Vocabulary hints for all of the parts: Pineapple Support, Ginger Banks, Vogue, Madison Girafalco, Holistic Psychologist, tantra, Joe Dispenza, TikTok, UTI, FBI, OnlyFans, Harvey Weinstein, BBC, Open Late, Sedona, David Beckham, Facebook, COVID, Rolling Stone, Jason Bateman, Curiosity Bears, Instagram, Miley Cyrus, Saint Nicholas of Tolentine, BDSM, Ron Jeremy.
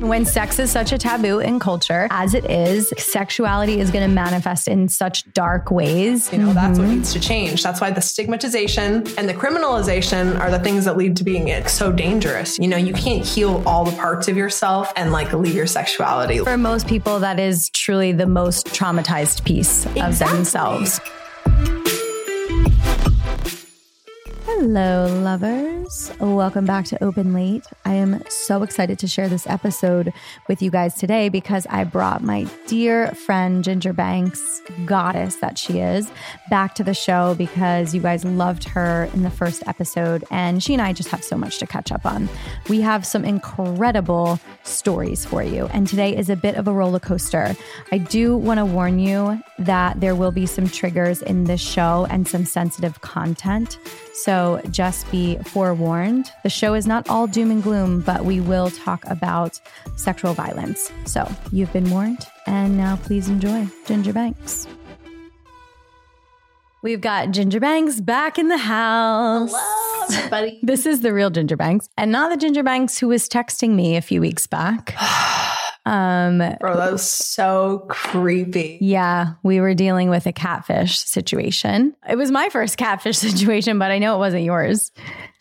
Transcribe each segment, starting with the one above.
When sex is such a taboo in culture, as it is, sexuality is going to manifest in such dark ways. You know, that's what needs to change. That's why the stigmatization and the criminalization are the things that lead to being so dangerous. You know, you can't heal all the parts of yourself and leave your sexuality. For most people, that is truly the most traumatized piece of themselves. Hello, lovers. Welcome back to Open Late. I am so excited to share this episode with you guys today because I brought my dear friend, Ginger Banks, goddess that she is, back to the show because you guys loved her in the first episode, and she and I just have so much to catch up on. We have some incredible stories for you, and today is a bit of a roller coaster. I do want to warn you that there will be some triggers in this show and some sensitive content. So just be forewarned. The show is not all doom and gloom, but we will talk about sexual violence. So you've been warned, and now please enjoy Ginger Banks. We've got Ginger Banks back in the house. Hello, everybody. This is the real Ginger Banks, and not the Ginger Banks who was texting me a few weeks back. Bro, that was so creepy. Yeah, we were dealing with a catfish situation. It was my first catfish situation, but I know it wasn't yours.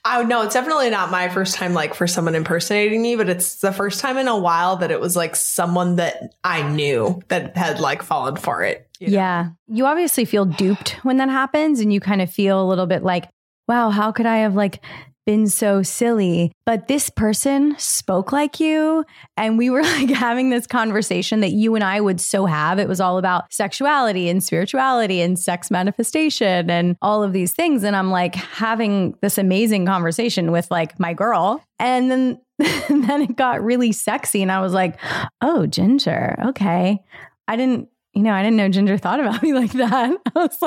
Oh, no, it's definitely not my first time, for someone impersonating me, but it's the first time in a while that it was, someone that I knew that had, fallen for it. You know? Yeah. You obviously feel duped when that happens, and you kind of feel a little bit wow, how could I have, been so silly, but this person spoke like you. And we were having this conversation that you and I would so have. It was all about sexuality and spirituality and sex manifestation and all of these things. And I'm having this amazing conversation with my girl. And then it got really sexy. And I was oh, Ginger. Okay. I didn't know Ginger thought about me like that. I was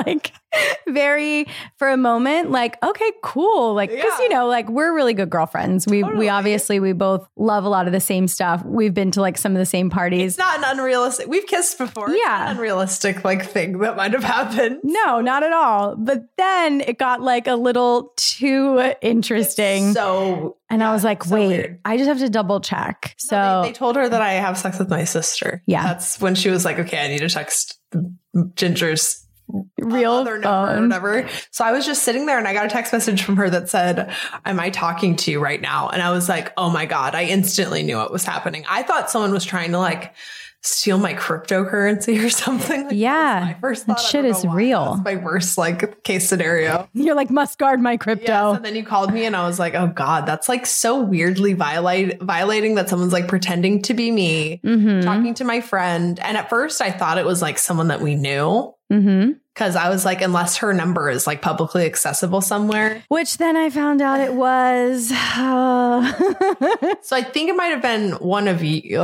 very, for a moment, okay, cool. Because, we're really good girlfriends. We obviously, we both love a lot of the same stuff. We've been to some of the same parties. It's not an unrealistic, we've kissed before. Yeah. It's not an unrealistic thing that might have happened. No, not at all. But then it got a little too interesting. I was wait, weird. I just have to double check. So no, they told her that I have sex with my sister. Yeah. That's when she was okay, I need to text Ginger's real phone or whatever. So I was just sitting there and I got a text message from her that said, am I talking to you right now? And I was oh my God, I instantly knew what was happening. I thought someone was trying to steal my cryptocurrency or something. Yeah. My first thought, that shit is real. That's my worst case scenario. You're must guard my crypto. Yes, and then you called me and I was oh God, that's so weirdly violating that someone's pretending to be me, talking to my friend. And at first I thought it was someone that we knew. Mm-hmm. Because I was unless her number is publicly accessible somewhere. Which then I found out it was. So I think it might have been one of you,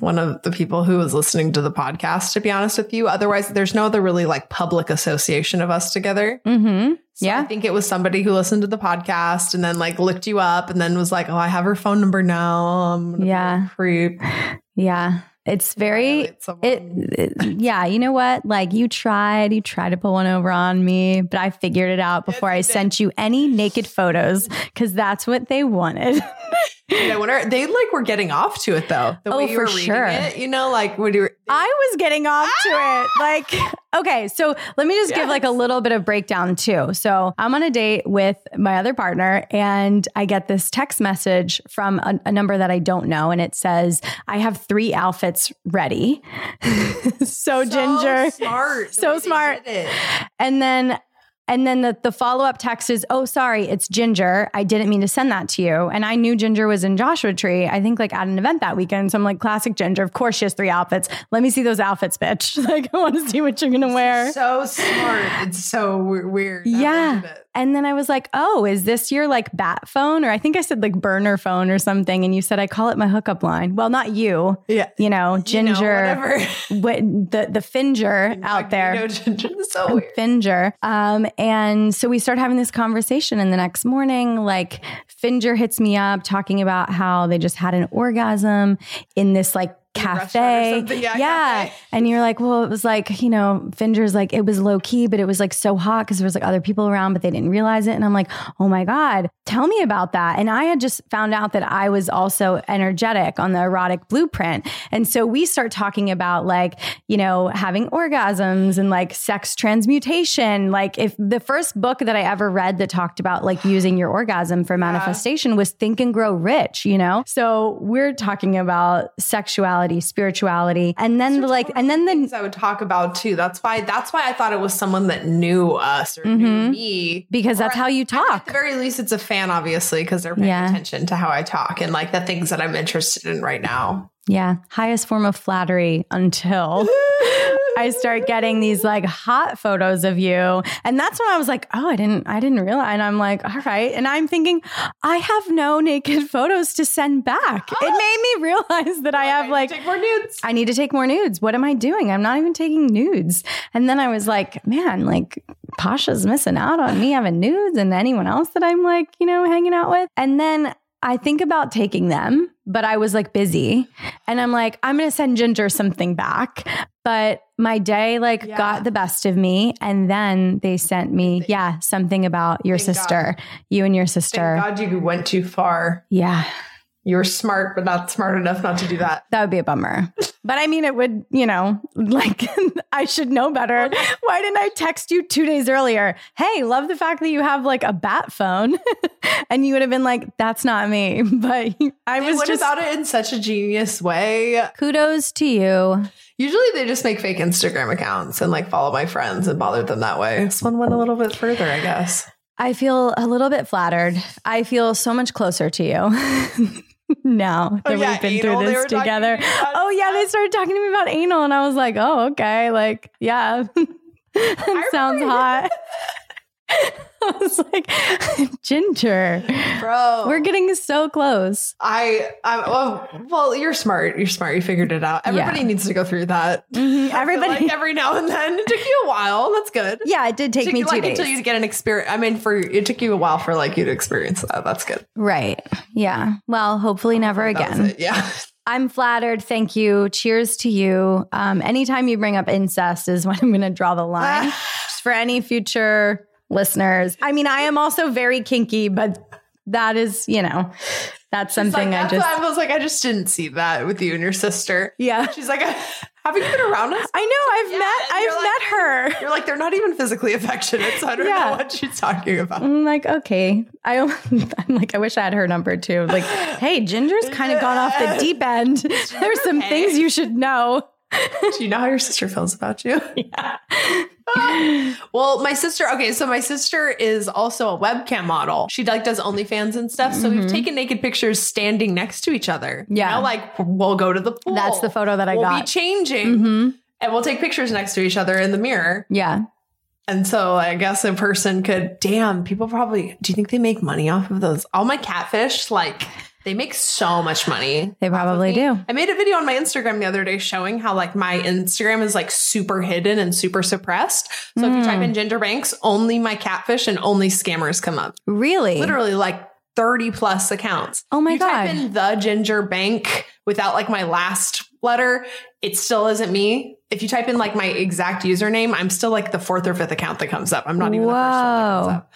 one of the people who was listening to the podcast, to be honest with you. Otherwise, there's no other really public association of us together. Mm-hmm. So yeah. I think it was somebody who listened to the podcast and then looked you up and then was oh, I have her phone number now. I'm gonna be a creep. Yeah. It's very, yeah, you know what? You tried to pull one over on me, but I figured it out before I sent you any naked photos because that's what they wanted. Dude, I wonder, they were getting off to it though. The way you were reading it, I was getting off to it. Okay, so let me just give a little bit of breakdown too. So I'm on a date with my other partner and I get this text message from a number that I don't know. And it says, I have 3 outfits ready. so Ginger, smart. So smart. And then the follow-up text is, oh, sorry, it's Ginger. I didn't mean to send that to you. And I knew Ginger was in Joshua Tree, I think at an event that weekend. So I'm classic Ginger. Of course she has 3 outfits. Let me see those outfits, bitch. I want to see what you're going to wear. So smart. It's so weird. Yeah. And then I was like, oh, is this your like bat phone? Or I think I said like burner phone or something. And you said, I call it my hookup line. Well, not you. Yeah. You know, Ginger, you know, the Finger out there. You know, Ginger. So weird. Finger. And so we start having this conversation. And the next morning, like Finger hits me up talking about how they just had an orgasm in this like cafe. Yeah. Cafe. And you're like, well, it was like, you know, Finger's like, it was low key, but it was like so hot because there was like other people around, but they didn't realize it. And I'm like, oh my God, tell me about that. And I had just found out that I was also energetic on the erotic blueprint. And so we start talking about like, you know, having orgasms and like sex transmutation. Like if the first book that I ever read that talked about like using your orgasm for manifestation was Think and Grow Rich, you know? So we're talking about sexuality, spirituality. And then the like, and then the things I would talk about too. That's why I thought it was someone that knew us or knew me, because that's how you talk. At the very least, it's a fan, obviously, because they're paying attention to how I talk and like the things that I'm interested in right now. Yeah. Highest form of flattery until I start getting these like hot photos of you. And that's when I was like, oh, I didn't realize. And I'm like, all right. And I'm thinking, I have no naked photos to send back. Oh. It made me realize that I have like, I need to take more nudes. What am I doing? I'm not even taking nudes. And then I was like, man, like Pasha's missing out on me having nudes and anyone else that I'm like, you know, hanging out with. And then I think about taking them, but I was like busy and I'm like, I'm going to send Ginger something back. But my day like got the best of me. And then they sent me, something about your sister, you and your sister. Thank God you went too far. Yeah. You were smart, but not smart enough not to do that. That would be a bummer. But I mean, it would, you know, like I should know better. Why didn't I text you 2 days earlier? Hey, love the fact that you have like a bat phone. And you would have been like, that's not me. But I was just about it in such a genius way. Kudos to you. Usually they just make fake Instagram accounts and like follow my friends and bother them that way. This one went a little bit further, I guess. I feel a little bit flattered. I feel so much closer to you. No, that we've been through this together. They started talking to me about anal, and I was like, "Oh, okay, like, yeah, that sounds hot." I was like, Ginger, bro, we're getting so close. Well, you're smart. You're smart. You figured it out. Everybody needs to go through that. Mm-hmm. Everybody, like every now and then. It took you a while. That's good. Yeah, it did take me 2 days until you get an experience. I mean, it took you a while for like you to experience that. That's good. Right. Yeah. Well, hopefully never again. Yeah. I'm flattered. Thank you. Cheers to you. Anytime you bring up incest is when I'm going to draw the line. Just for any future listeners. I mean, I am also very kinky, but that is, you know, that's something like, I was like, I just didn't see that with you and your sister. Yeah. She's like, haven't you been around us? I know. I've met her. You're like, they're not even physically affectionate. So I don't know what she's talking about. I'm like, okay. I'm like, I wish I had her number too. Like, hey, Ginger's kind of gone off the deep end. There's some things you should know. Do you know how your sister feels about you? Yeah. Well, my sister is also a webcam model. She like does OnlyFans and stuff. So we've taken naked pictures standing next to each other. Yeah. You know, like we'll go to the pool. That's the photo that we'll be changing and we'll take pictures next to each other in the mirror. Yeah. And so I guess a person could, people probably, do you think they make money off of those? All my catfish, like... They make so much money. They probably do. I made a video on my Instagram the other day showing how like my Instagram is like super hidden and super suppressed. So if you type in Ginger Banks, only my catfish and only scammers come up. Really? Literally like 30 plus accounts. Oh my God. You type in the Ginger Bank without like my last letter, it still isn't me. If you type in like my exact username, I'm still like the fourth or fifth account that comes up. I'm not even the first one that comes up.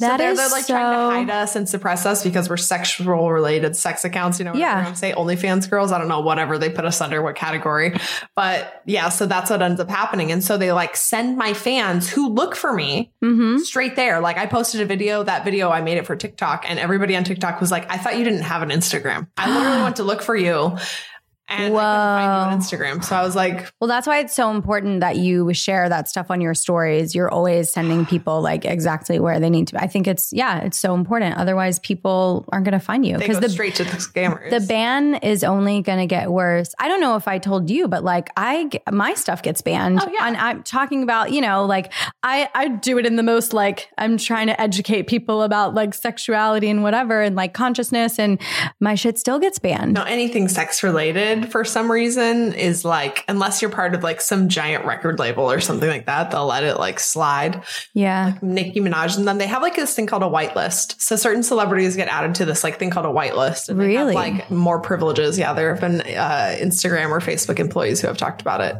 So they're trying to hide us and suppress us because we're sexual related sex accounts. You know what I'm saying? OnlyFans girls. I don't know, whatever they put us under, what category. But yeah, so that's what ends up happening. And so they like send my fans who look for me straight there. Like I posted a video, I made it for TikTok and everybody on TikTok was like, I thought you didn't have an Instagram. I literally went to look for you. And I couldn't find you on Instagram. So I was like, well, that's why it's so important that you share that stuff on your stories. You're always sending people like exactly where they need to be. I think it's, yeah, it's so important. Otherwise people aren't going to find you. They go straight to the scammers. The ban is only going to get worse. I don't know if I told you, but like my stuff gets banned. Oh, yeah. And I'm talking about, you know, like I do it in the most, like I'm trying to educate people about like sexuality and whatever and like consciousness, and my shit still gets banned. No, anything sex related for some reason is like, unless you're part of like some giant record label or something like that, they'll let it like slide. Yeah. Like Nicki Minaj and them, they have like this thing called a whitelist. So certain celebrities get added to this like thing called a whitelist. And really? They have like more privileges. Yeah. There have been Instagram or Facebook employees who have talked about it.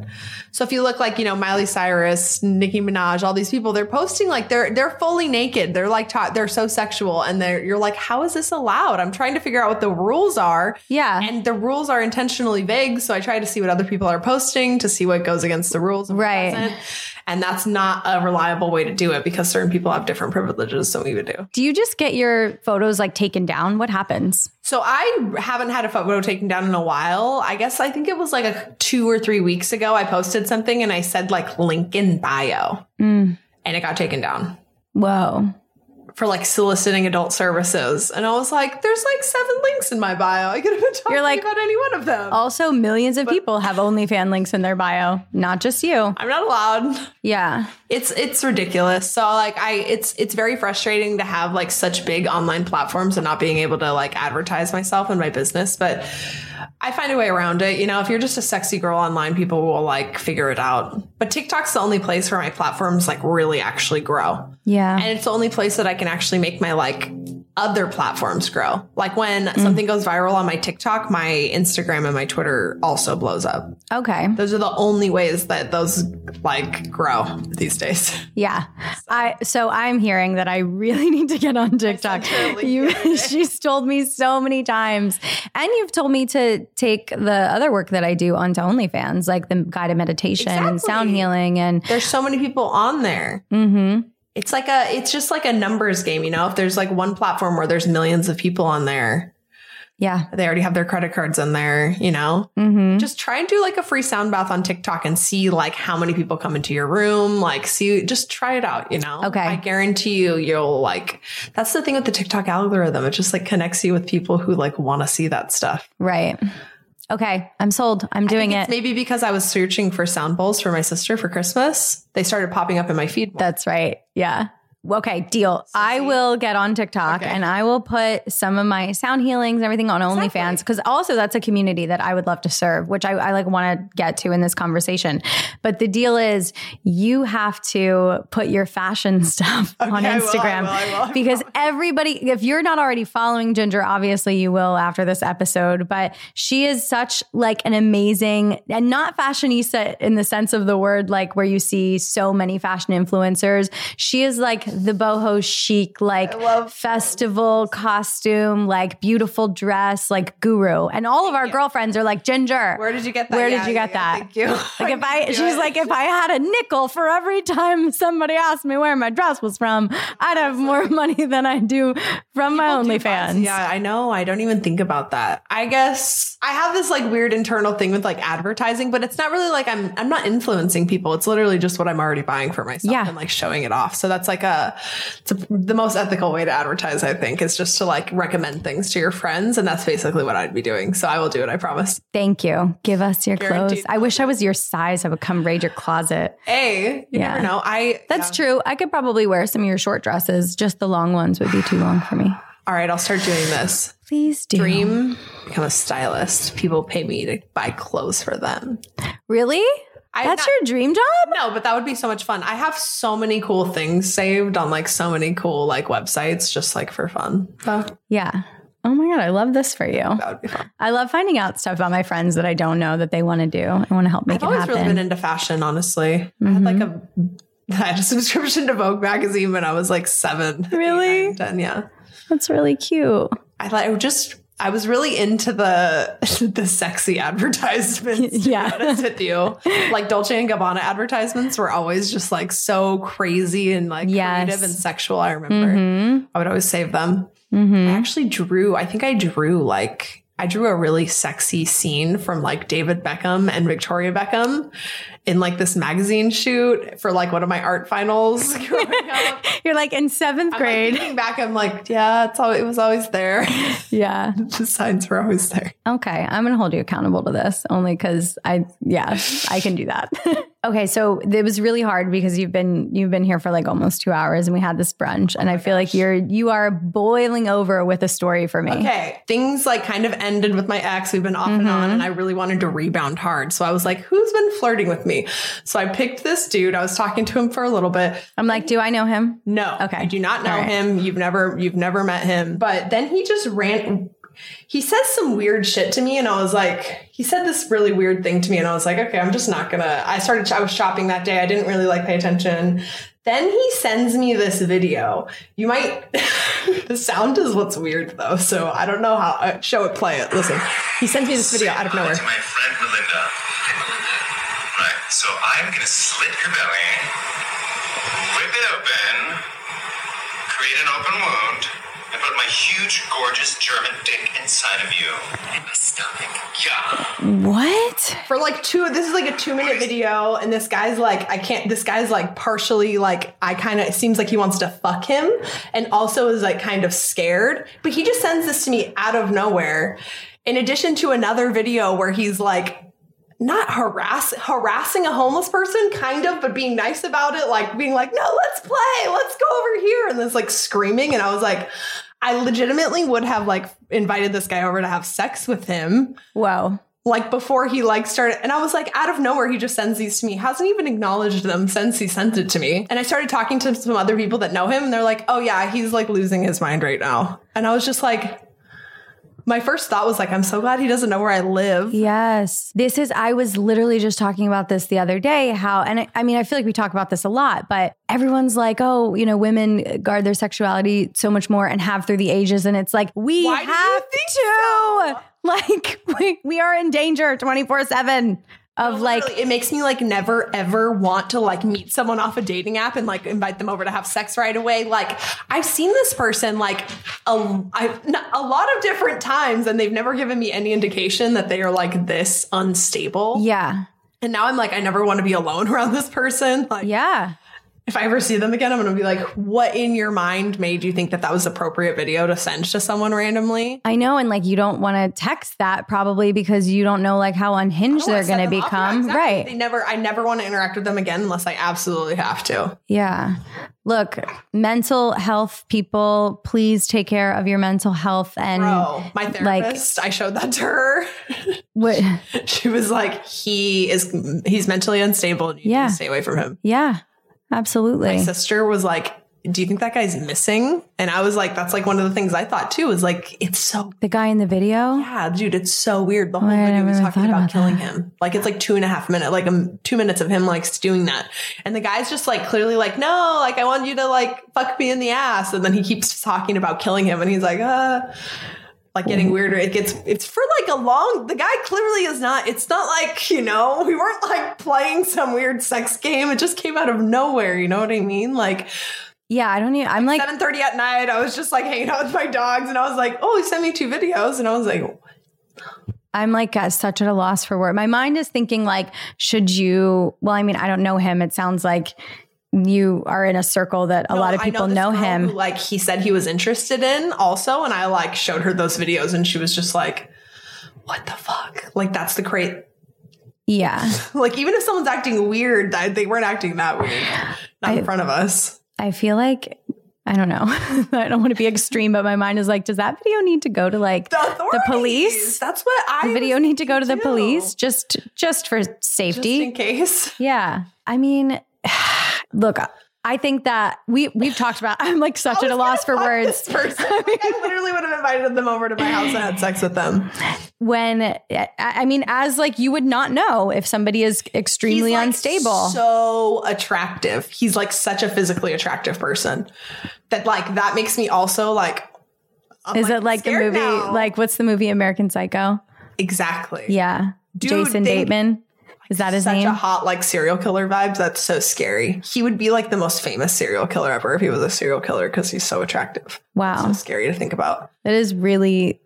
So if you look like, you know, Miley Cyrus, Nicki Minaj, all these people, they're posting like they're fully naked. They're like they're so sexual, and you're like, how is this allowed? I'm trying to figure out what the rules are. Yeah. And the rules are intentionally vague, so I try to see what other people are posting to see what goes against the rules, right? And that's not a reliable way to do it because certain people have different privileges than we would do. Do you just get your photos like taken down? What happens? So I haven't had a photo taken down in a while. I think it was like 2 or 3 weeks ago I posted something and I said like link in bio, and it got taken down. Whoa. For like soliciting adult services. And I was like, there's like 7 links in my bio. I could have been talking about any one of them. Also, millions of people have OnlyFans links in their bio, not just you. I'm not allowed. Yeah. It's ridiculous. So like it's very frustrating to have like such big online platforms and not being able to like advertise myself and my business. But I find a way around it. You know, if you're just a sexy girl online, people will like figure it out. But TikTok's the only place where my platforms like really actually grow. Yeah. And it's the only place that I can actually make my like other platforms grow. Like when something goes viral on my TikTok, my Instagram and my Twitter also blows up. Okay. Those are the only ways that those like grow these days. Yeah. So I'm hearing that I really need to get on TikTok. She's told me so many times, and you've told me to take the other work that I do onto OnlyFans, like the guided meditation and sound healing. And there's so many people on there. Mm-hmm. It's just like a numbers game, you know? If there's like one platform where there's millions of people on there. Yeah. They already have their credit cards in there, you know? Mm-hmm. Just try and do like a free sound bath on TikTok and see like how many people come into your room. Like just try it out, you know? Okay. I guarantee you'll like, that's the thing with the TikTok algorithm. It just like connects you with people who like want to see that stuff. Right. Okay, I'm sold. I'm doing it. Maybe because I was searching for sound bowls for my sister for Christmas, they started popping up in my feed more. That's right. Yeah. Okay, deal. I will get on TikTok and I will put some of my sound healings and everything on OnlyFans, because also that's a community that I would love to serve, which I like want to get to in this conversation. But the deal is you have to put your fashion stuff on Instagram because everybody, if you're not already following Ginger, obviously you will after this episode, but she is such like an amazing, and not fashionista in the sense of the word, like where you see so many fashion influencers. She is like the boho chic, like festival costume, like beautiful dress, like guru. And all of our girlfriends are like, Ginger, where did you get that? Thank you. Like if if I had a nickel for every time somebody asked me where my dress was from, I'd have more money than I do from my OnlyFans. Yeah, I know. I don't even think about that. I guess I have this like weird internal thing with like advertising, but it's not really like I'm not influencing people. It's literally just what I'm already buying for myself and like showing it off. So that's like the most ethical way to advertise, I think, is just to like recommend things to your friends. And that's basically what I'd be doing. So I will do it. I promise. Thank you. Give us your clothes. I wish I was your size. I would come raid your closet. Hey, you never know. That's true. I could probably wear some of your short dresses. Just the long ones would be too long for me. All right. I'll start doing this. Please do. Dream, become a stylist. People pay me to buy clothes for them. Really? That's your dream job? No, but that would be so much fun. I have so many cool things saved on like so many cool like websites just like for fun. So. Yeah. Oh my God, I love this for you. That would be fun. I love finding out stuff about my friends that I don't know that they want to do. I want to help make it happen. I've always really been into fashion, honestly. Mm-hmm. I had a subscription to Vogue magazine when I was like 7. Really? 8, 9, 10, yeah. That's really cute. I was really into the sexy advertisements, to be honest with you. Like Dolce & Gabbana advertisements were always just like so crazy and like creative and sexual, I remember. Mm-hmm. I would always save them. Mm-hmm. I think I drew like I drew a really sexy scene from like David Beckham and Victoria Beckham in like this magazine shoot for like one of my art finals. You're like in seventh grade. I'm like, thinking back, I'm like, yeah, it was always there. Yeah. The signs were always there. Okay. I'm going to hold you accountable to this only because I can do that. Okay. So it was really hard because you've been here for like almost 2 hours and we had this brunch and I feel like you are boiling over with a story for me. Okay. Things like kind of ended with my ex. We've been off and on and I really wanted to rebound hard. So I was like, who's been flirting with me? So I picked this dude. I was talking to him for a little bit. I'm like, do I know him? No. Okay. You do not know him. You've never met him. But then he just ran. He says some weird shit to me. And I was like, he said this really weird thing to me. And I was like, okay, I'm just not going to. I was shopping that day. I didn't really like pay attention. Then he sends me this video. You might, the sound is what's weird though. So I don't know how, show it, play it. Listen, he sends me this video out of nowhere. To my friend Melinda. So I'm going to slit your belly, rip it open, create an open wound, and put my huge, gorgeous German dick inside of you. In the stomach. Yeah. What? For like this is like a 2-minute video, and this guy's like, this guy's like partially like, it seems like he wants to fuck him, and also is like kind of scared, but he just sends this to me out of nowhere. In addition to another video where he's like, not harassing a homeless person, kind of, but being nice about it, like being like, no, let's play, let's go over here. And this like screaming. And I was like, I legitimately would have like invited this guy over to have sex with him. Wow. Like before he like started. And I was like, out of nowhere, he just sends these to me. Hasn't even acknowledged them since he sent it to me. And I started talking to some other people that know him and they're like, oh yeah, he's like losing his mind right now. And I was just like, my first thought was like, I'm so glad he doesn't know where I live. Yes. I was literally just talking about this the other day, I feel like we talk about this a lot, but everyone's like, oh, you know, women guard their sexuality so much more and have through the ages. And it's like, why have to, so? Like, we are in danger 24/7. Of like, it makes me like never ever want to like meet someone off a dating app and like invite them over to have sex right away. Like I've seen this person like a lot of different times and they've never given me any indication that they are like this unstable. Yeah. And now I'm like, I never want to be alone around this person. Like, yeah. If I ever see them again, I'm going to be like, what in your mind made you think that that was appropriate video to send to someone randomly? I know. And like, you don't want to text that probably because you don't know like how unhinged they're going to become. Exactly. Right. I never want to interact with them again unless I absolutely have to. Yeah. Look, mental health people, please take care of your mental health. And my therapist, I showed that to her. What? She was like, he's mentally unstable. And you need to stay away from him. Yeah. Absolutely. My sister was like, do you think that guy's missing? And I was like, that's like one of the things I thought too, is like, it's so. The guy in the video? Yeah, dude, it's so weird. The whole video was talking about killing him. Like it's like 2.5 minutes, like 2 minutes of him like doing that. And the guy's just like clearly like, no, like I want you to like fuck me in the ass. And then he keeps talking about killing him and he's like, like getting weirder. It's for like the guy clearly is not, it's not like, you know, we weren't like playing some weird sex game. It just came out of nowhere. You know what I mean? Like, yeah, I don't even, I'm like 7:30 at night. I was just like hanging out with my dogs and I was like, oh, he sent me 2 videos. And I was like, I'm like such at a loss for words. My mind is thinking like, I don't know him. It sounds like you are in a circle that a lot of people know him. Who, like he said he was interested in also. And I like showed her those videos and she was just like, what the fuck? Like that's the crazy. Yeah. Like even if someone's acting weird, they weren't acting that weird. Not in front of us. I feel like, I don't know. I don't want to be extreme, but my mind is like, does that video need to go to like the police? That's what the video need to go to the police just for safety. Just in case. Yeah. I mean, look, I think that we've talked about, I'm like such at a loss for words. Like, I literally would have invited them over to my house and had sex with them. When, I mean, as like, you would not know if somebody is extremely unstable. So attractive. He's like such a physically attractive person that like, that makes me also like, is it like the movie, like what's the movie American Psycho? Exactly. Yeah. Jason Bateman. Is that his name? Such a hot, like, serial killer vibes. That's so scary. He would be, like, the most famous serial killer ever if he was a serial killer because he's so attractive. Wow. It's so scary to think about. That is really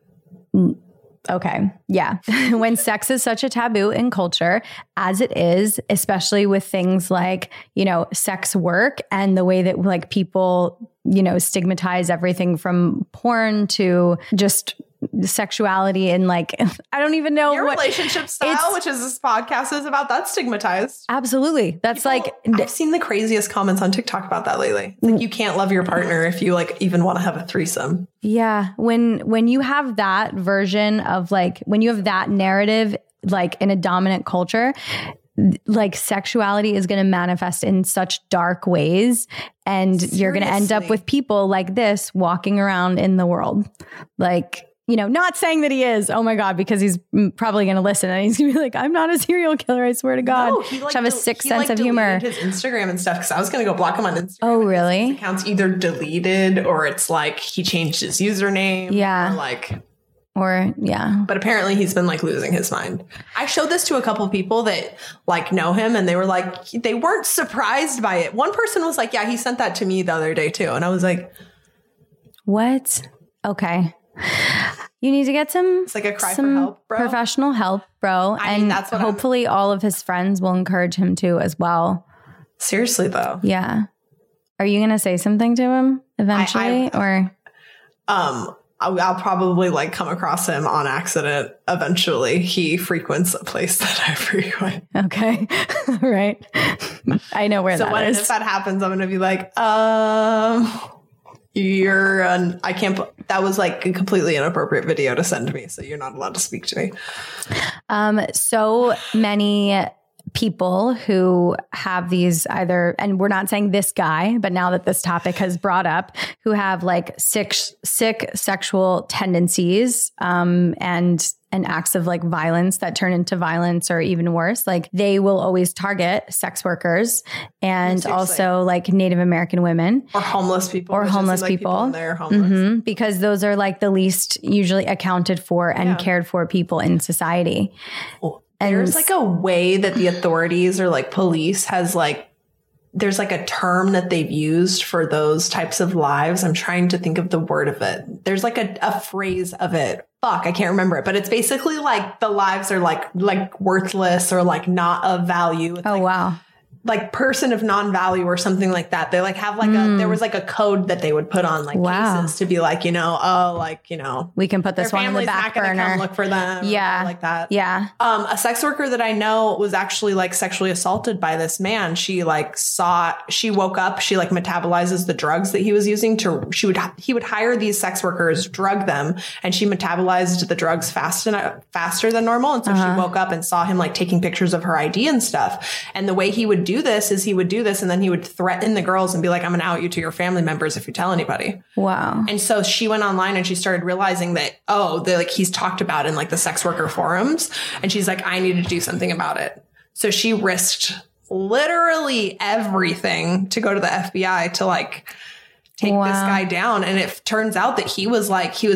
Okay. Yeah. When sex is such a taboo in culture as it is, especially with things like, you know, sex work and the way that like people, you know, stigmatize everything from porn to just sexuality and like, I don't even know your relationship style, which is this podcast is about, that's stigmatized. Absolutely. That's people, like, I've seen the craziest comments on TikTok about that lately. Like you can't love your partner if you like even want to have a threesome. Yeah. When you have that version of like, when you have that narrative, like in a dominant culture, like sexuality is going to manifest in such dark ways and seriously, you're going to end up with people like this walking around in the world. Like, you know, not saying that he is, oh my God, because he's probably going to listen and he's going to be like, I'm not a serial killer, I swear to God. No, he have a sixth sense of humor. His Instagram and stuff, because I was going to go block him on Instagram. Oh, really? His account's either deleted or it's like he changed his username. Yeah. Or but apparently he's been like losing his mind. I showed this to a couple of people that like know him and they were like, they weren't surprised by it. One person was like, yeah, he sent that to me the other day too. And I was like, what? Okay. You need to get some, it's like a cry for help, bro. Professional help, bro. I mean, and that's what hopefully all of his friends will encourage him to as well. Seriously, though. Yeah. Are you going to say something to him eventually? I'll probably like come across him on accident. Eventually he frequents a place that I frequent. Okay. All right. I know where that is. So if that happens, I'm going to be like, that was like a completely inappropriate video to send to me. So you're not allowed to speak to me. So many people who have these either, and we're not saying this guy, but now that this topic has brought up, who have like sick sexual tendencies, and acts of like violence that turn into violence or even worse, like they will always target sex workers and seriously, also like Native American women or homeless people Mm-hmm, because those are like the least usually accounted for and cared for people in society. Well, there's like a way that the authorities or like police has like, there's like a term that they've used for those types of lives. I'm trying to think of the word of it. There's like a phrase of it. Fuck, I can't remember it, but it's basically like the lives are like worthless or like not of value. It's like person of non-value or something like that. They like have like there was like a code that they would put on like cases to be like, you know, we can put this one on the back burner. Come look for them. Yeah. Like that. Yeah. A sex worker that I know was actually like sexually assaulted by this man. She woke up, she like metabolizes the drugs that he was using he would hire these sex workers, drug them, and she metabolized the drugs faster than normal. And so she woke up and saw him like taking pictures of her ID and stuff. And the way he would do this and then he would threaten the girls and be like, I'm going to out you to your family members if you tell anybody. Wow. And so she went online and she started realizing that, he's talked about in like the sex worker forums. And she's like, I need to do something about it. So she risked literally everything to go to the FBI to like take this guy down. And it turns out that he was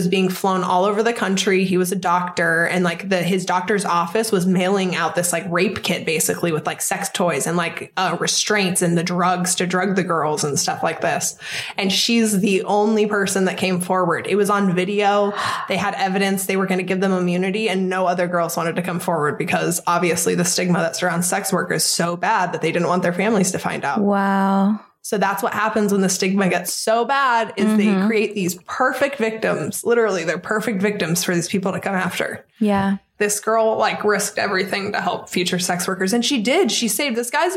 being flown all over the country. He was a doctor, and like his doctor's office was mailing out this like rape kit basically with like sex toys and like restraints and the drugs to drug the girls and stuff like this. And she's the only person that came forward. It was on video. They had evidence. They were going to give them immunity, and no other girls wanted to come forward because obviously the stigma that surrounds sex work is so bad that they didn't want their families to find out. Wow. So that's what happens when the stigma gets so bad is they create these perfect victims. Literally, they're perfect victims for these people to come after. Yeah. This girl like risked everything to help future sex workers. And she did. She saved this guy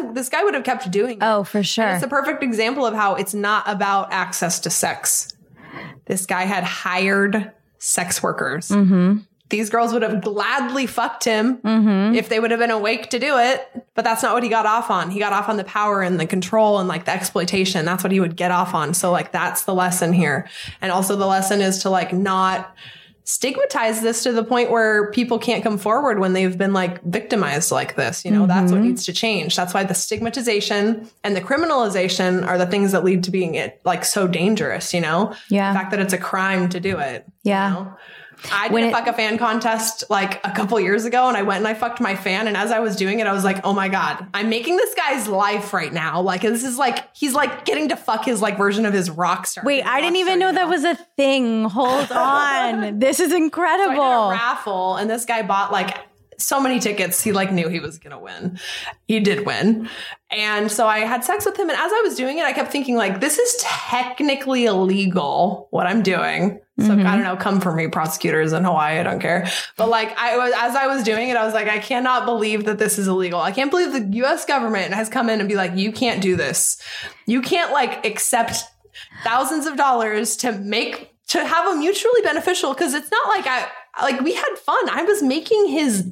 would have kept doing it. Oh, for sure. And it's a perfect example of how it's not about access to sex. This guy had hired sex workers. Mm-hmm. These girls would have gladly fucked him if they would have been awake to do it. But that's not what he got off on. He got off on the power and the control and like the exploitation. That's what he would get off on. So like that's the lesson here. And also the lesson is to like not stigmatize this to the point where people can't come forward when they've been like victimized like this. You know, that's what needs to change. That's why the stigmatization and the criminalization are the things that lead to being like so dangerous, you know? Yeah. The fact that it's a crime to do it. Yeah. You know? I did a fuck a fan contest like a couple years ago, and I went and I fucked my fan. And as I was doing it, I was like, oh my God, I'm making this guy's life right now. Like, this is like, he's like getting to fuck his like version of his rock star. Wait, I didn't even know that was a thing. Hold on. This is incredible. So I did a raffle, and this guy bought like so many tickets. He like knew he was going to win. He did win. And so I had sex with him. And as I was doing it, I kept thinking like, this is technically illegal, what I'm doing. So mm-hmm. I don't know, come for me, prosecutors in Hawaii. I don't care. But like I was, as I was doing it, I was like, I cannot believe that this is illegal. I can't believe the U.S. government has come in and be like, you can't do this. You can't like accept thousands of dollars to have a mutually beneficial, because it's not like we had fun. I was making his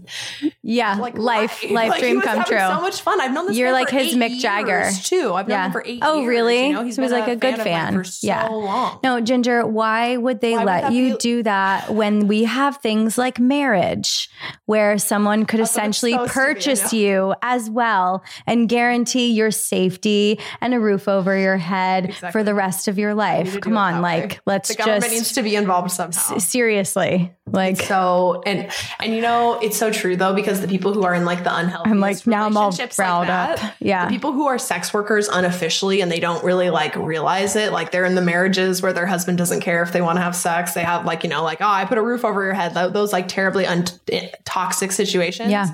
life dream come true. So much fun. I've known this. You're like his Mick Jagger too. I've known him for 8 years. Oh, really? You know, he's been like a good fan for so long. No, Ginger, why would they let you do that when we have things like marriage, where someone could essentially purchase you as well and guarantee your safety and a roof over your head for the rest of your life? Come on, like let's just. The government needs to be involved somehow. Seriously, like. So, and you know, it's so true though, because the people who are in like the unhealthy relationships now I'm all riled up. Yeah. The people who are sex workers unofficially and they don't really like realize it. Like they're in the marriages where their husband doesn't care if they want to have sex. They have like, you know, like, oh, I put a roof over your head. Those like terribly toxic situations. Yeah.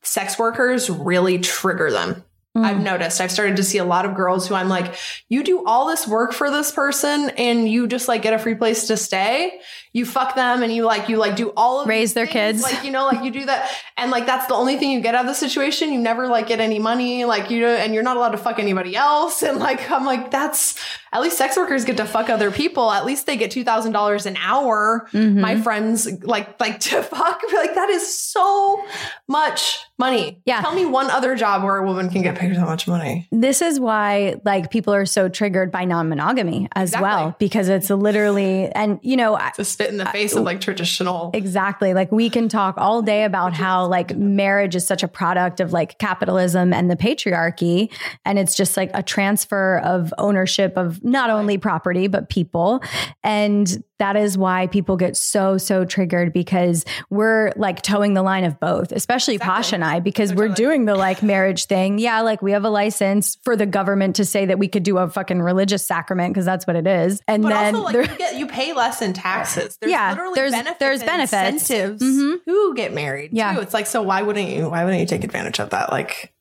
Sex workers really trigger them. I've noticed. I've started to see a lot of girls who I'm like, you do all this work for this person and you just like get a free place to stay. You fuck them and you do all of raise their kids. Like, you know, like you do that. And like, that's the only thing you get out of the situation. You never like get any money, like you do, and you're not allowed to fuck anybody else. And like, I'm like, that's at least sex workers get to fuck other people. At least they get $2,000 an hour. Mm-hmm. My friends like to fuck. Like that is so much money. Yeah. Tell me one other job where a woman can get paid so much money. This is why like people are so triggered by non-monogamy as well, because it's literally, and you know, it's a spit in the face of like traditional. Exactly. Like we can talk all day about how like marriage is such a product of like capitalism and the patriarchy. And it's just like a transfer of ownership of not only property, but people. And that is why people get so triggered, because we're like towing the line of both, especially Pasha and I, because we're doing the like marriage thing. Yeah. Like we have a license for the government to say that we could do a fucking religious sacrament, because that's what it is. And but then also, like, you pay less in taxes. There's benefits. Incentives who get married too. It's like, so why wouldn't you take advantage of that? Like,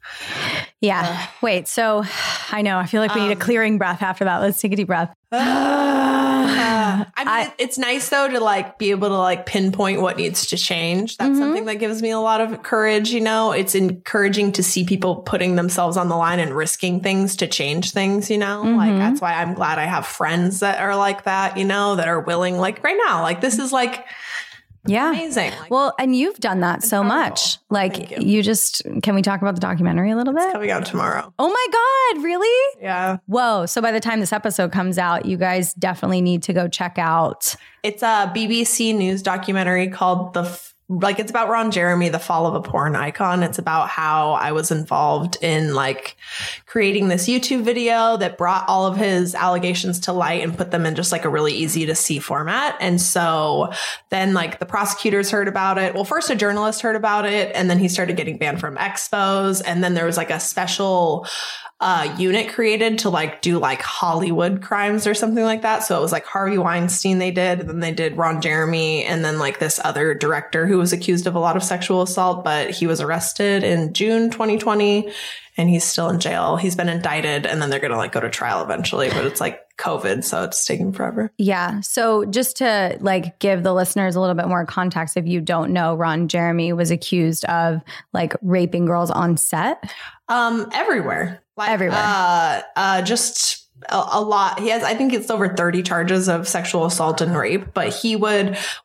yeah. Wait, so I know, I feel like we need a clearing breath after that. Let's take a deep breath. I mean, it's nice though to like be able to like pinpoint what needs to change. That's something that gives me a lot of courage. You know, it's encouraging to see people putting themselves on the line and risking things to change things, you know, like that's why I'm glad I have friends that are like that, you know, that are willing, like right now, like this is like, yeah. Amazing. Like, well, and you've done that so much. Like you just, can we talk about the documentary a little bit? It's coming out tomorrow. Oh my God. Really? Yeah. Whoa. So by the time this episode comes out, you guys definitely need to go check out. It's a BBC News documentary called it's about Ron Jeremy, the fall of a porn icon. It's about how I was involved in like creating this YouTube video that brought all of his allegations to light and put them in just like a really easy to see format. And so then like the prosecutors heard about it. Well, first a journalist heard about it, and then he started getting banned from expos. And then there was like a special unit created to like do like Hollywood crimes or something like that. So it was like Harvey Weinstein they did, and then they did Ron Jeremy, and then like this other director who was accused of a lot of sexual assault, but he was arrested in June 2020 and he's still in jail. He's been indicted, and then they're going to like go to trial eventually, but it's like COVID, so it's taking forever. Yeah. So just to like give the listeners a little bit more context, if you don't know, Ron Jeremy was accused of like raping girls on set. Everywhere. Like, everywhere. Just a lot. He has, I think it's over 30 charges of sexual assault and rape, but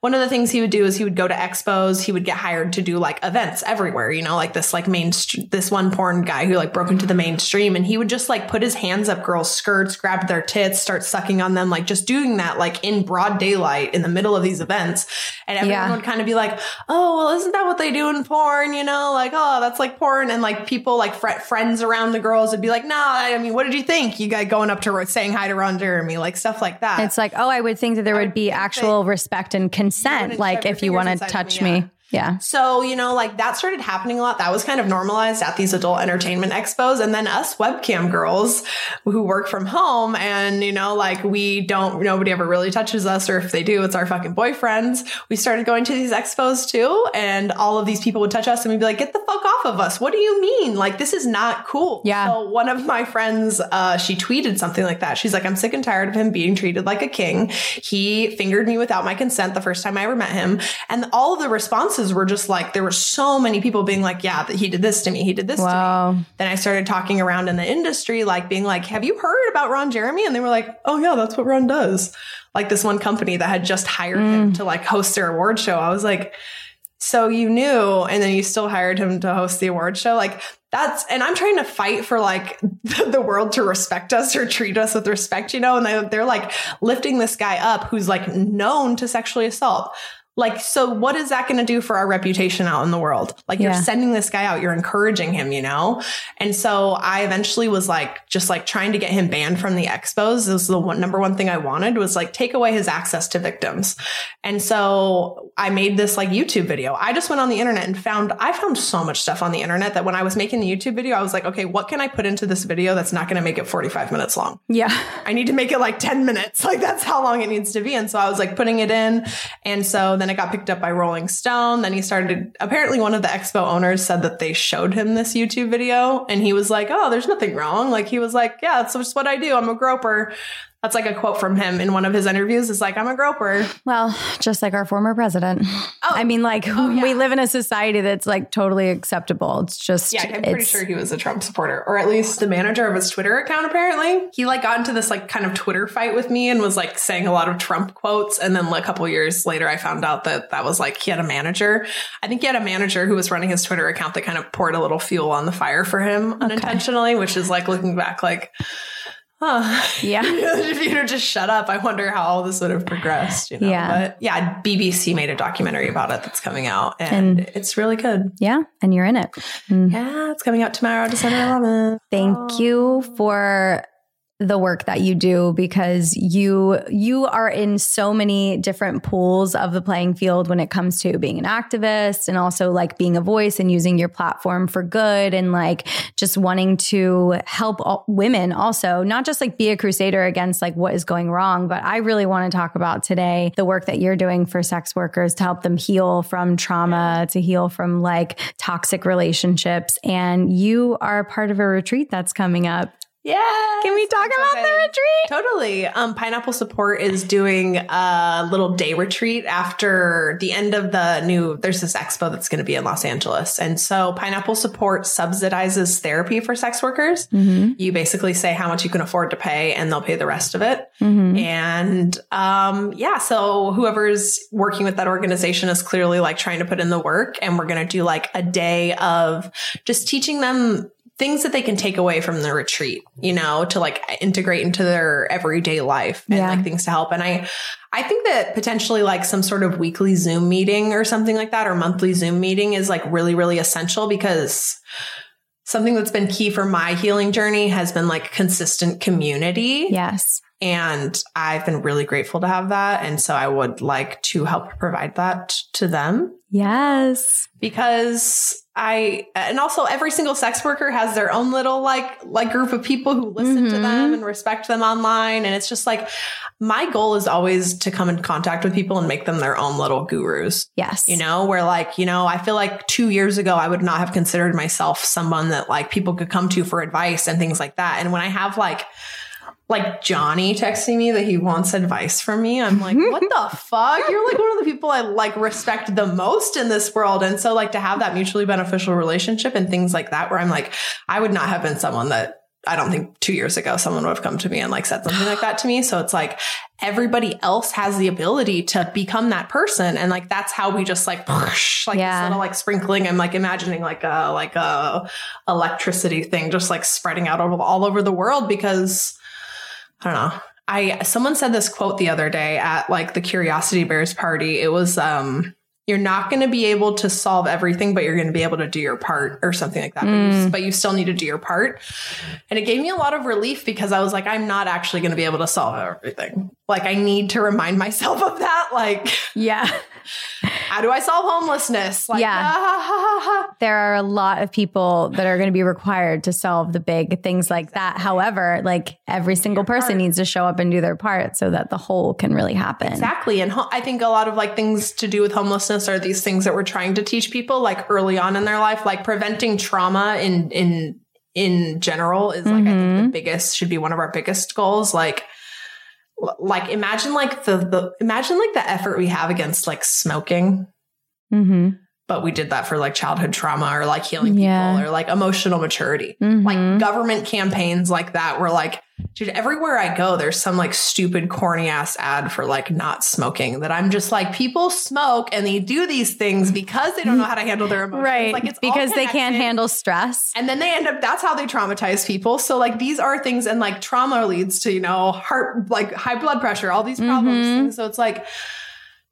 one of the things he would do is he would go to expos. He would get hired to do like events everywhere, you know, like this, like this one porn guy who like broke into the mainstream, and he would just like put his hands up girls' skirts, grab their tits, start sucking on them, like just doing that, like in broad daylight in the middle of these events. And everyone would kind of be like, oh, well, isn't that what they do in porn? You know, like, oh, that's like porn. And like people like friends around the girls would be like, nah, I mean, what did you think? You got going up up to saying hi to Ron Jeremy, like stuff like that. It's like, oh, I would think that there would be actual respect and consent, like if you want to touch me. Yeah. So, you know, like that started happening a lot. That was kind of normalized at these adult entertainment expos. And then us webcam girls who work from home and, you know, like nobody ever really touches us, or if they do, it's our fucking boyfriends. We started going to these expos too. And all of these people would touch us and we'd be like, get the fuck off of us. What do you mean? Like, this is not cool. Yeah. So one of my friends, she tweeted something like that. She's like, I'm sick and tired of him being treated like a king. He fingered me without my consent the first time I ever met him. And all of the responses were just like, there were so many people being like, yeah, that he did this to me. He did this to me. Then I started talking around in the industry, like being like, have you heard about Ron Jeremy? And they were like, oh yeah, that's what Ron does. Like this one company that had just hired him to like host their award show. I was like, so you knew, and then you still hired him to host the award show. Like that's, and I'm trying to fight for like the world to respect us or treat us with respect, you know, and they're like lifting this guy up who's like known to sexually assault. Like, so what is that going to do for our reputation out in the world? Like you're sending this guy out, you're encouraging him, you know? And so I eventually was like, just like trying to get him banned from the expos. This was the number one thing I wanted, was like take away his access to victims. And so I made this like YouTube video. I just went on the internet and I found so much stuff on the internet that when I was making the YouTube video, I was like, okay, what can I put into this video that's not going to make it 45 minutes long? Yeah. I need to make it like 10 minutes. Like that's how long it needs to be. And so I was like putting it in. And so then it got picked up by Rolling Stone. Then he started, apparently one of the expo owners said that they showed him this YouTube video and he was like, oh, there's nothing wrong. Like he was like, yeah, that's just what I do. I'm a groper. That's like a quote from him in one of his interviews. It's like, I'm a groper. Well, just like our former president. Oh, I mean, like we live in a society that's like totally acceptable. It's just. Yeah, I'm pretty sure he was a Trump supporter, or at least the manager of his Twitter account. Apparently he like got into this like kind of Twitter fight with me and was like saying a lot of Trump quotes. And then like, a couple years later, I found out that was like, he had a manager. I think he had a manager who was running his Twitter account that kind of poured a little fuel on the fire for him unintentionally, which is like looking back, like. Oh, yeah. If you'd just shut up, I wonder how all this would have progressed. You know? Yeah. But yeah, BBC made a documentary about it that's coming out and it's really good. Yeah. And you're in it. Mm. Yeah. It's coming out tomorrow, December 11th. Thank you for the work that you do, because you are in so many different pools of the playing field when it comes to being an activist and also like being a voice and using your platform for good and like just wanting to help women also, not just like be a crusader against like what is going wrong. But I really want to talk about today the work that you're doing for sex workers to help them heal from trauma, to heal from like toxic relationships. And you are part of a retreat that's coming up. Yeah. Can we talk about the retreat? Totally. Pineapple Support is doing a little day retreat after the end of there's this expo that's going to be in Los Angeles. And so Pineapple Support subsidizes therapy for sex workers. Mm-hmm. You basically say how much you can afford to pay and they'll pay the rest of it. Mm-hmm. And so whoever's working with that organization is clearly like trying to put in the work, and we're going to do like a day of just teaching them things that they can take away from the retreat, you know, to like integrate into their everyday life and like things to help. And I think that potentially like some sort of weekly Zoom meeting or something like that, or monthly Zoom meeting is like really, really essential, because something that's been key for my healing journey has been like consistent community. Yes. And I've been really grateful to have that. And so I would like to help provide that to them. Yes. Because and also every single sex worker has their own little like group of people who listen to them and respect them online. And it's just like, my goal is always to come in contact with people and make them their own little gurus. Yes. You know, where like, you know, I feel like 2 years ago, I would not have considered myself someone that like people could come to for advice and things like that. And when I have like Johnny texting me that he wants advice from me, I'm like, what the fuck? You're like one of the people I like respect the most in this world. And so like to have that mutually beneficial relationship and things like that, where I'm like, I would not have been someone that, I don't think 2 years ago, someone would have come to me and like said something like that to me. So it's like everybody else has the ability to become that person. And like, that's how we just like, this little like sprinkling. I'm like imagining like a electricity thing, just like spreading out all over the world, because I don't know. Someone said this quote the other day at like the Curiosity Bears party. It was, You're not going to be able to solve everything, but you're going to be able to do your part or something like that. But you still need to do your part. And it gave me a lot of relief because I was like, I'm not actually going to be able to solve everything. Like, I need to remind myself of that. Like, yeah. How do I solve homelessness? Like, yeah. There are a lot of people that are going to be required to solve the big things like that. However, like every single person needs to show up and do their part so that the whole can really happen. Exactly. And I think a lot of like things to do with homelessness are these things that we're trying to teach people like early on in their life, like preventing trauma in general is like, I think the biggest should be one of our biggest goals. Like imagine like the effort we have against like smoking, but we did that for like childhood trauma or like healing people or like emotional maturity, like government campaigns like that. Where like, dude, everywhere I go, there's some like stupid corny ass ad for like not smoking that I'm just like, people smoke and they do these things because they don't know how to handle their emotions. Right. Like, it's because they can't handle stress. And then they end up, that's how they traumatize people. So like these are things, and like trauma leads to, you know, heart, like high blood pressure, all these problems. And so it's like,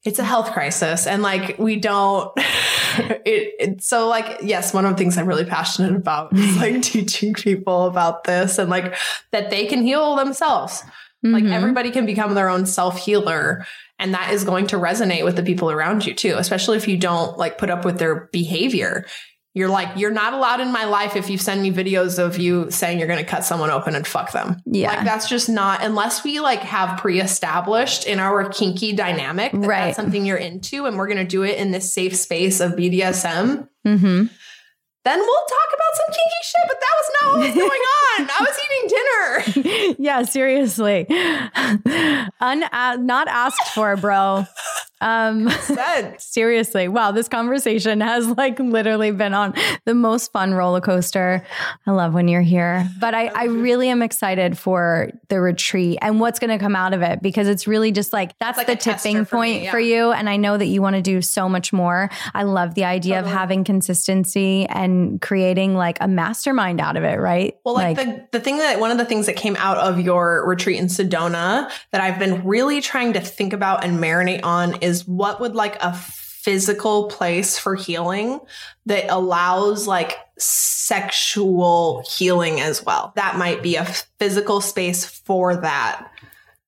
it's a health crisis. And like, we don't, so like, yes, one of the things I'm really passionate about is like teaching people about this and like that they can heal themselves. Like everybody can become their own self-healer. And that is going to resonate with the people around you too, especially if you don't like put up with their behavior. You're like, you're not allowed in my life if you send me videos of you saying you're going to cut someone open and fuck them. Yeah. Like, that's just not, unless we like have pre-established in our kinky dynamic that that's something you're into and we're going to do it in this safe space of BDSM. Then we'll talk about some kinky shit, but that was not what was going on. I was eating dinner. Yeah, seriously. Not asked for, bro. Seriously. Wow. This conversation has like literally been on the most fun roller coaster. I love when you're here, but I really am excited for the retreat and what's going to come out of it, because it's really just like, that's like the tipping point for you. And I know that you want to do so much more. I love the idea of having consistency and creating like a mastermind out of it. Right. Well, like the thing that, one of the things that came out of your retreat in Sedona that I've been really trying to think about and marinate on is what would like a physical place for healing that allows like sexual healing as well. That might be a physical space for that.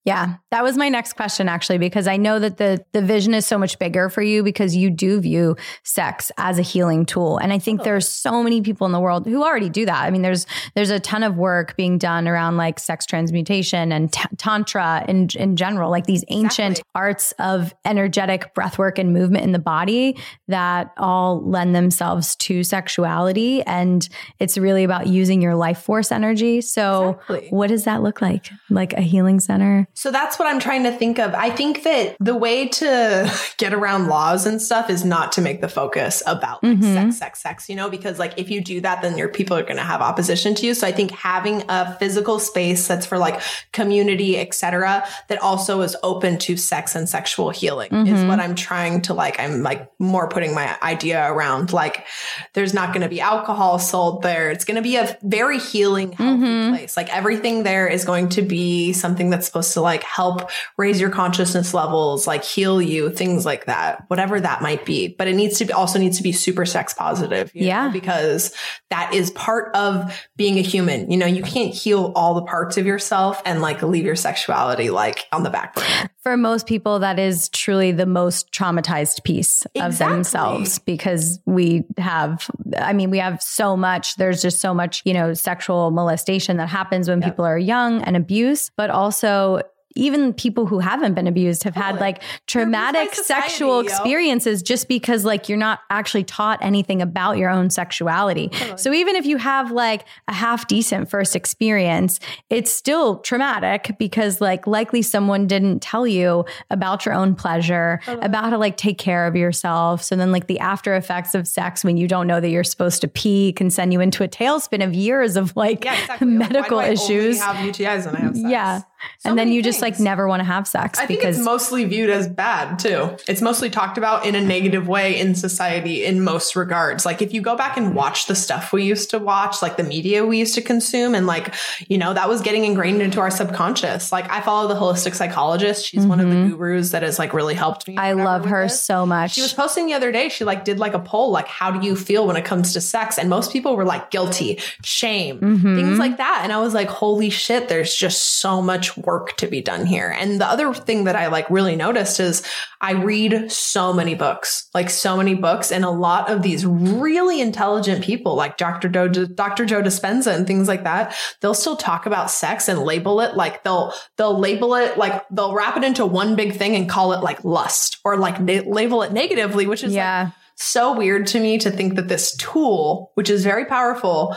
Yeah, that was my next question, actually, because I know that the vision is so much bigger for you because you do view sex as a healing tool. And I think there's so many people in the world who already do that. I mean, there's a ton of work being done around like sex transmutation and tantra in general, like these ancient arts of energetic breathwork and movement in the body that all lend themselves to sexuality. And it's really about using your life force energy. So what does that look like? Like a healing center? So that's what I'm trying to think of. I think that the way to get around laws and stuff is not to make the focus about like, sex, you know, because like if you do that, then your people are going to have opposition to you. So I think having a physical space that's for like community, et cetera, that also is open to sex and sexual healing is what I'm trying to like, I'm like more putting my idea around like there's not going to be alcohol sold there. It's going to be a very healing, healthy place. Like everything there is going to be something that's supposed to like help raise your consciousness levels, like heal you, things like that, whatever that might be. But it needs to be, also needs to be super sex positive, you know, because that is part of being a human. You know, you can't heal all the parts of yourself and like leave your sexuality like on the back burner. For most people, that is truly the most traumatized piece of themselves, because we have, I mean, we have so much, there's just so much, you know, sexual molestation that happens when people are young and abuse, but also even people who haven't been abused have had like traumatic sexual experiences just because like you're not actually taught anything about your own sexuality. Totally. So even if you have like a half decent first experience, it's still traumatic because like likely someone didn't tell you about your own pleasure, about how to like take care of yourself. So then like the after effects of sex when you don't know that you're supposed to pee can send you into a tailspin of years of like medical issues. Why do I only have UTIs when I have sex? Yeah. And then you just like never want to have sex. I think it's mostly viewed as bad too. It's mostly talked about in a negative way in society in most regards. Like if you go back and watch the stuff we used to watch, like the media we used to consume, and like, you know, that was getting ingrained into our subconscious. Like I follow the Holistic Psychologist. She's one of the gurus that has like really helped me. I love her so much. She was posting the other day. She like did like a poll, like, how do you feel when it comes to sex? And most people were like guilty, shame, things like that. And I was like, holy shit, there's just so much work to be done here. And the other thing that I like really noticed is I read so many books, like so many books, and a lot of these really intelligent people like Dr. Joe Dispenza and things like that, they'll still talk about sex and label it like they'll label it like they'll wrap it into one big thing and call it like lust or like label it negatively, which is like so weird to me to think that this tool, which is very powerful,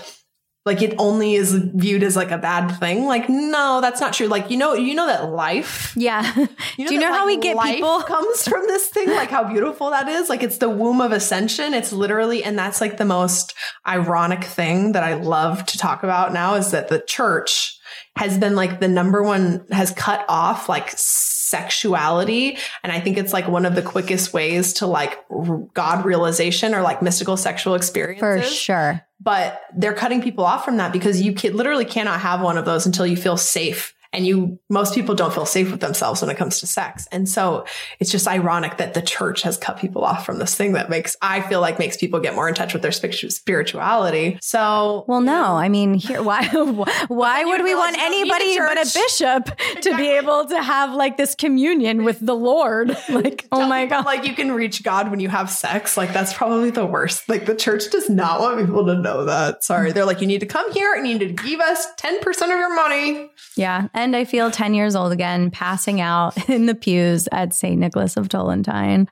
like it only is viewed as like a bad thing. Like, no, that's not true. Like, you know that life. Yeah. Do you know how we get people comes from this thing? Like how beautiful that is. Like it's the womb of ascension. It's literally, and that's like the most ironic thing that I love to talk about now is that the church has been like the number one, has cut off like sexuality. And I think it's like one of the quickest ways to like God realization or like mystical sexual experiences. For sure. But they're cutting people off from that because you literally cannot have one of those until you feel safe. And most people don't feel safe with themselves when it comes to sex. And so it's just ironic that the church has cut people off from this thing that makes people get more in touch with their spirituality. So, well, no, I mean, here, why would we want anybody but a bishop to be able to have like this communion with the Lord? Like, oh my God. Like you can reach God when you have sex. Like that's probably the worst. Like the church does not want people to know that. Sorry. They're like, you need to come here and you need to give us 10% of your money. Yeah. And I feel 10 years old again, passing out in the pews at Saint Nicholas of Tolentine.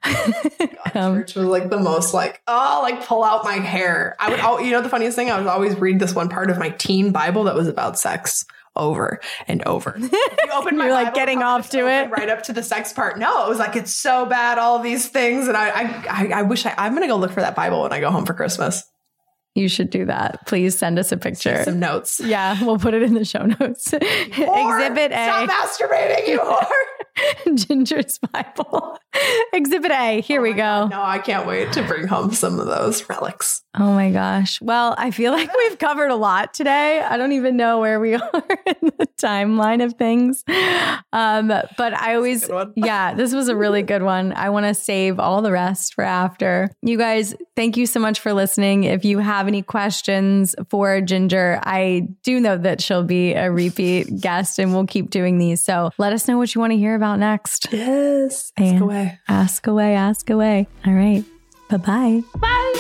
God, church was like the most like, oh, like pull out my hair. I would, the funniest thing, I would always read this one part of my teen Bible that was about sex over and over. You open my You're like Bible, getting off to it right up to the sex part. No, it was like, it's so bad, all these things. And I wish I'm going to go look for that Bible when I go home for Christmas. You should do that. Please send us a picture. Send some notes. Yeah, we'll put it in the show notes. Exhibit A. Stop masturbating, you whore. Ginger's Bible. Exhibit A. Here we go. God, no, I can't wait to bring home some of those relics. Oh my gosh. Well, I feel like we've covered a lot today. I don't even know where we are in the timeline of things. But I always, this was a really good one. I want to save all the rest for after. You guys, thank you so much for listening. If you have any questions for Ginger, I do know that she'll be a repeat guest and we'll keep doing these. So let us know what you want to hear about next. Yes. And ask away. Ask away. Ask away. All right. Bye-bye. Bye.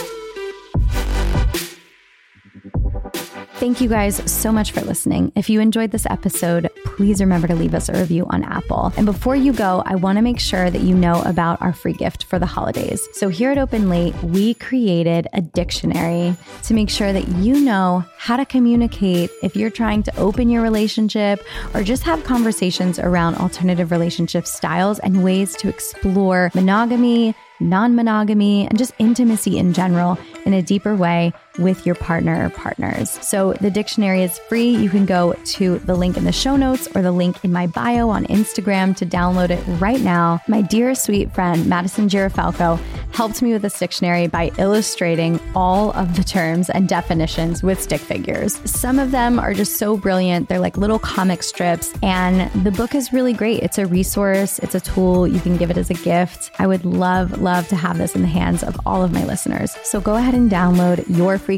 Thank you guys so much for listening. If you enjoyed this episode, please remember to leave us a review on Apple. And before you go, I want to make sure that you know about our free gift for the holidays. So here at Open Late, we created a dictionary to make sure that you know how to communicate if you're trying to open your relationship or just have conversations around alternative relationship styles and ways to explore monogamy, non-monogamy, and just intimacy in general in a deeper way with your partner or partners. So the dictionary is free. You can go to the link in the show notes or the link in my bio on Instagram to download it right now. My dear sweet friend, Madison Girafalco, helped me with this dictionary by illustrating all of the terms and definitions with stick figures. Some of them are just so brilliant. They're like little comic strips, and the book is really great. It's a resource. It's a tool. You can give it as a gift. I would love to have this in the hands of all of my listeners. So go ahead and download your free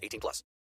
18+.